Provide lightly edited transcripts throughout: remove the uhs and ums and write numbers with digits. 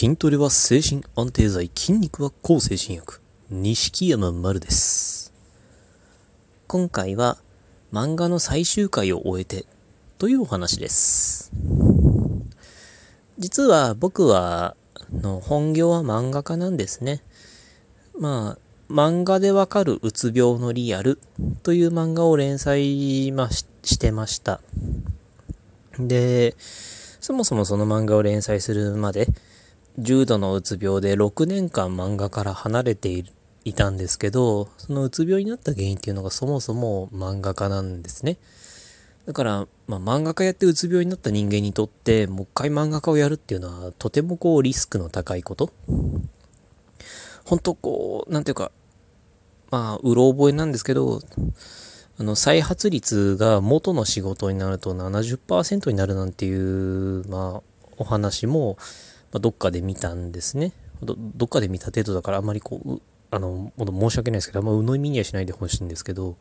筋トレは精神安定剤、筋肉は抗精神薬、錦山丸です。今回は漫画の最終回を終えてというお話です。実は僕は本業は漫画家なんですね。漫画でわかるうつ病のリアルという漫画を連載、してました。で、そもそもその漫画を連載するまで重度のうつ病で6年間漫画から離れていたんですけど、そのうつ病になった原因っていうのがそもそも漫画家なんですね。だから、漫画家やってうつ病になった人間にとってもう一回漫画家をやるっていうのはとてもリスクの高いこと、本当うろ覚えなんですけど、再発率が元の仕事になると 70% になるなんていう、お話も、どっかで見たんですね。どっかで見た程度だから、あんまり申し訳ないですけど、鵜呑みにはしないでほしいんですけど、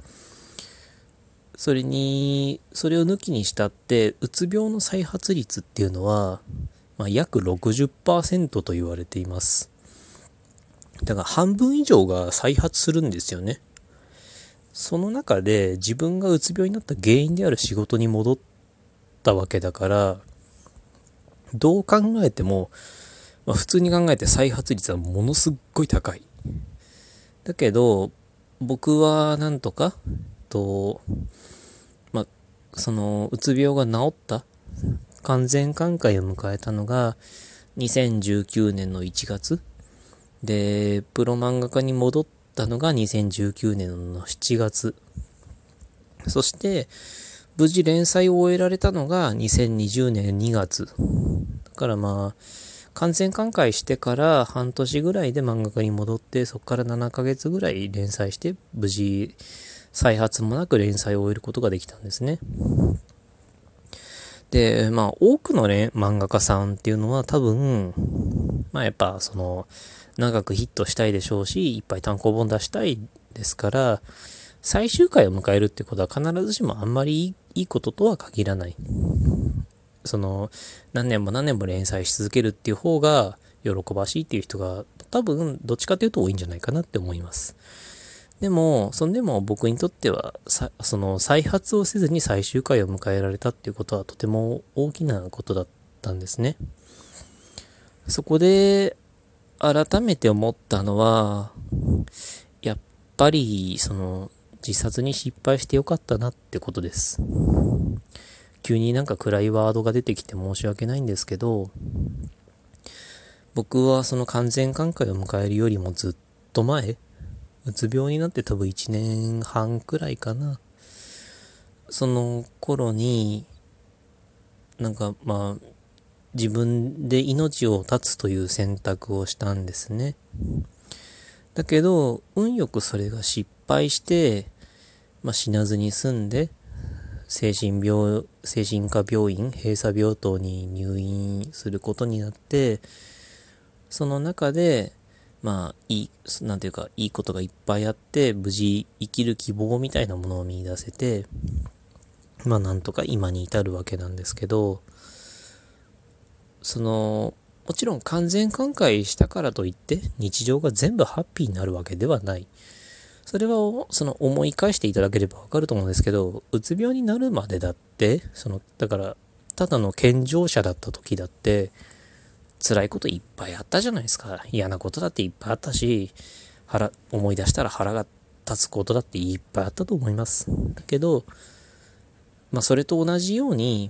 それを抜きにしたって、うつ病の再発率っていうのは、約 60% と言われています。だから半分以上が再発するんですよね。その中で自分がうつ病になった原因である仕事に戻ったわけだから、どう考えても、普通に考えて再発率はものすっごい高い。だけど、僕はなんとか、そのうつ病が治った、完全寛解を迎えたのが、2019年の1月。で、プロ漫画家に戻ったのが2019年の7月。そして、無事連載を終えられたのが2020年2月。だから完全寛解してから半年ぐらいで漫画家に戻って、そこから7ヶ月ぐらい連載して、無事再発もなく連載を終えることができたんですね。で、多くの漫画家さんっていうのは多分、長くヒットしたいでしょうし、いっぱい単行本出したいですから、最終回を迎えるってことは必ずしもあんまりいいこととは限らない。何年も連載し続けるっていう方が喜ばしいっていう人が多分どっちかというと多いんじゃないかなって思います。でも僕にとっては再発をせずに最終回を迎えられたっていうことはとても大きなことだったんですね。そこで改めて思ったのは、やっぱり自殺に失敗してよかったなってことです。急に暗いワードが出てきて申し訳ないんですけど、僕はその完全寛解を迎えるよりもずっと前、うつ病になって多分1年半くらいかな。その頃に、自分で命を絶つという選択をしたんですね。だけど、運よくそれが失敗して、死なずに済んで、精神科病院、閉鎖病棟に入院することになって、その中で、いいことがいっぱいあって、無事生きる希望みたいなものを見出せて、なんとか今に至るわけなんですけど、もちろん完全寛解したからといって、日常が全部ハッピーになるわけではない。それは、思い返していただければわかると思うんですけど、うつ病になるまでだって、ただの健常者だった時だって、辛いこといっぱいあったじゃないですか。嫌なことだっていっぱいあったし、思い出したら腹が立つことだっていっぱいあったと思います。だけど、それと同じように、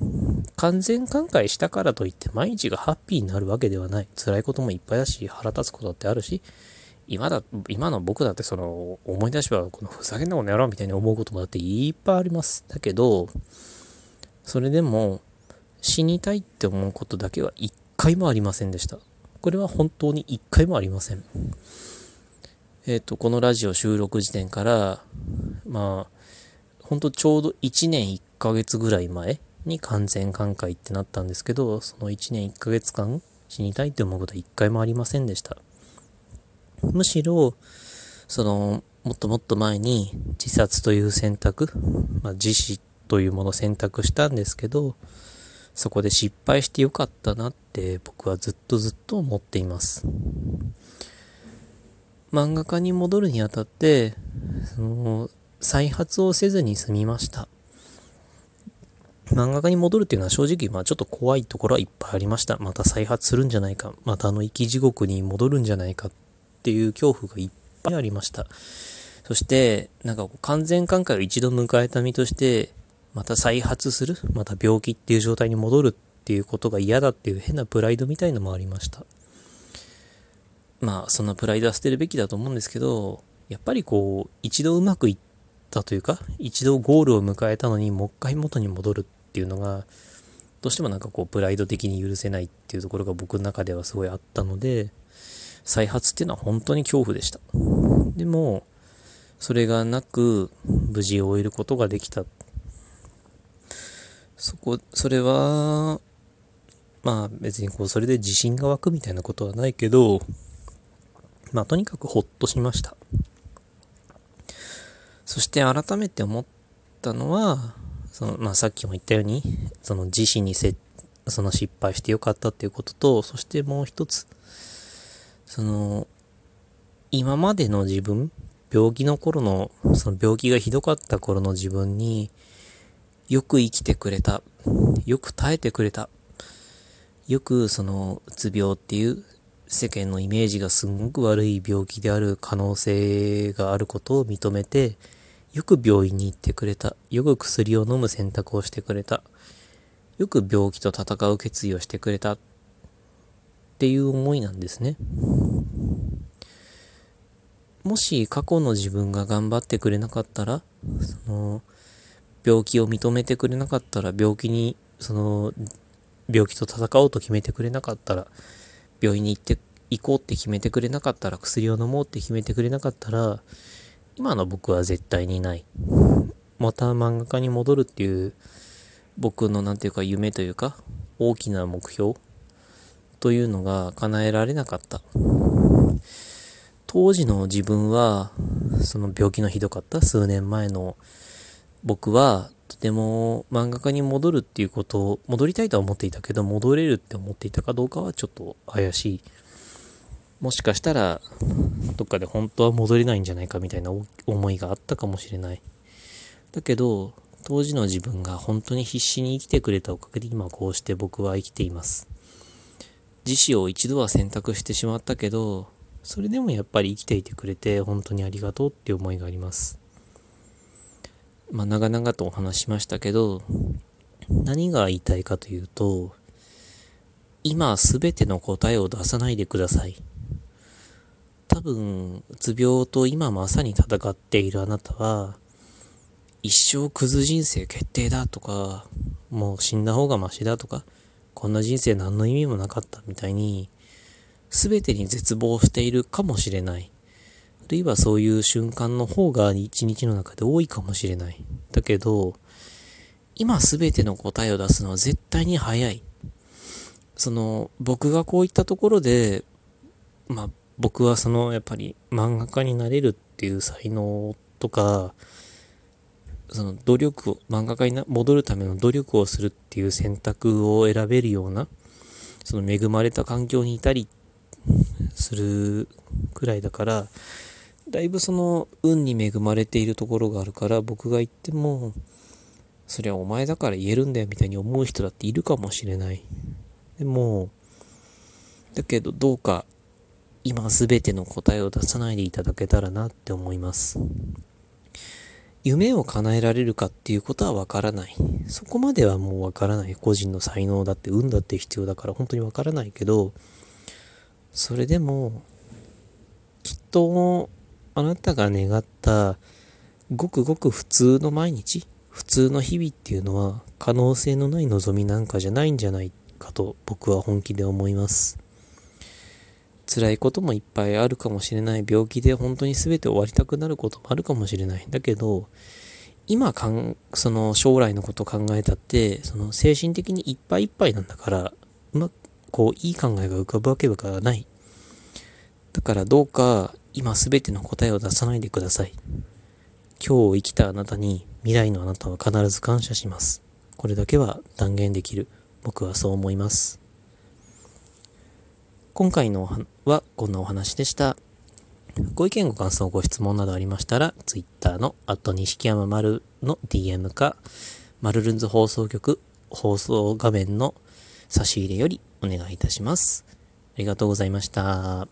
完全寛解したからといって毎日がハッピーになるわけではない。辛いこともいっぱいだし、腹立つことだってあるし、今の僕だって思い出しはふざけんなことやろうみたいに思うこともだっていっぱいあります。だけど、それでも死にたいって思うことだけは一回もありませんでした。これは本当に一回もありません。このラジオ収録時点から、本当ちょうど1年1ヶ月ぐらい前に完全寛解ってなったんですけど、その1年1ヶ月間死にたいって思うことは一回もありませんでした。むしろ、もっともっと前に自殺という選択、自死というものを選択したんですけど、そこで失敗してよかったなって僕はずっと思っています。漫画家に戻るにあたって、その再発をせずに済みました。漫画家に戻るっていうのは正直ちょっと怖いところはいっぱいありました。また再発するんじゃないか、また生き地獄に戻るんじゃないかっていう恐怖がいっぱいありました。そして完全寛解を一度迎えた身として、また再発する、また病気っていう状態に戻るっていうことが嫌だっていう変なプライドみたいのもありました。そんなプライドは捨てるべきだと思うんですけど、やっぱり一度うまくいったというか、一度ゴールを迎えたのにもう一回元に戻るっていうのが、どうしてもプライド的に許せないっていうところが僕の中ではすごいあったので、再発っていうのは本当に恐怖でした。でもそれがなく無事終えることができた。それは別にそれで自信が湧くみたいなことはないけど、とにかくほっとしました。そして改めて思ったのは、さっきも言ったように、自身に失敗してよかったっていうことと、そしてもう一つ、今までの自分、病気の頃の、病気がひどかった頃の自分によく生きてくれた、よく耐えてくれた、よくうつ病っていう世間のイメージがすごく悪い病気である可能性があることを認めて、よく病院に行ってくれた、よく薬を飲む選択をしてくれた、よく病気と戦う決意をしてくれたっていう思いなんですね。もし過去の自分が頑張ってくれなかったら、病気を認めてくれなかったら、病気と戦おうと決めてくれなかったら、病院に行こうって決めてくれなかったら、薬を飲もうって決めてくれなかったら、今の僕は絶対にない。また漫画家に戻るっていう僕の夢というか大きな目標というのが叶えられなかった。当時の自分は、病気のひどかった数年前の僕はとても漫画家に戻るっていうことを、戻りたいとは思っていたけど、戻れるって思っていたかどうかはちょっと怪しい。もしかしたらどっかで本当は戻れないんじゃないかみたいな思いがあったかもしれない。だけど当時の自分が本当に必死に生きてくれたおかげで、今こうして僕は生きています。自死を一度は選択してしまったけど、それでもやっぱり生きていてくれて本当にありがとうっていう思いがあります。長々とお話しましたけど、何が言いたいかというと、今すべての答えを出さないでください。多分うつ病と今まさに戦っているあなたは、一生クズ人生決定だとか、もう死んだ方がマシだとか、こんな人生何の意味もなかったみたいに、すべてに絶望しているかもしれない。あるいはそういう瞬間の方が一日の中で多いかもしれない。だけど、今すべての答えを出すのは絶対に早い。僕がこういったところで、僕はやっぱり漫画家になれるっていう才能とか、努力を、漫画家に戻るための努力をするっていう選択を選べるような、恵まれた環境にいたりするくらいだから、だいぶ運に恵まれているところがあるから、僕が言っても、そりゃお前だから言えるんだよみたいに思う人だっているかもしれない。でも、だけどどうか今すべての答えを出さないでいただけたらなって思います。夢を叶えられるかっていうことはわからない。そこまではもうわからない。個人の才能だって運だって必要だから本当にわからないけど、それでもきっとあなたが願ったごくごく普通の毎日、普通の日々っていうのは可能性のない望みなんかじゃないんじゃないかと僕は本気で思います。辛いこともいっぱいあるかもしれない。病気で本当に全て終わりたくなることもあるかもしれない。だけど今将来のことを考えたって、精神的にいっぱいいっぱいなんだから、いい考えが浮かぶわけがない。だからどうか今すべての答えを出さないでください。今日生きたあなたに未来のあなたは必ず感謝します。これだけは断言できる。僕はそう思います。今回のはこんなお話でした。ご意見ご感想ご質問などありましたら Twitter の@錦山丸の DM かマルルンズ放送局放送画面の差し入れよりお願いいたします。ありがとうございました。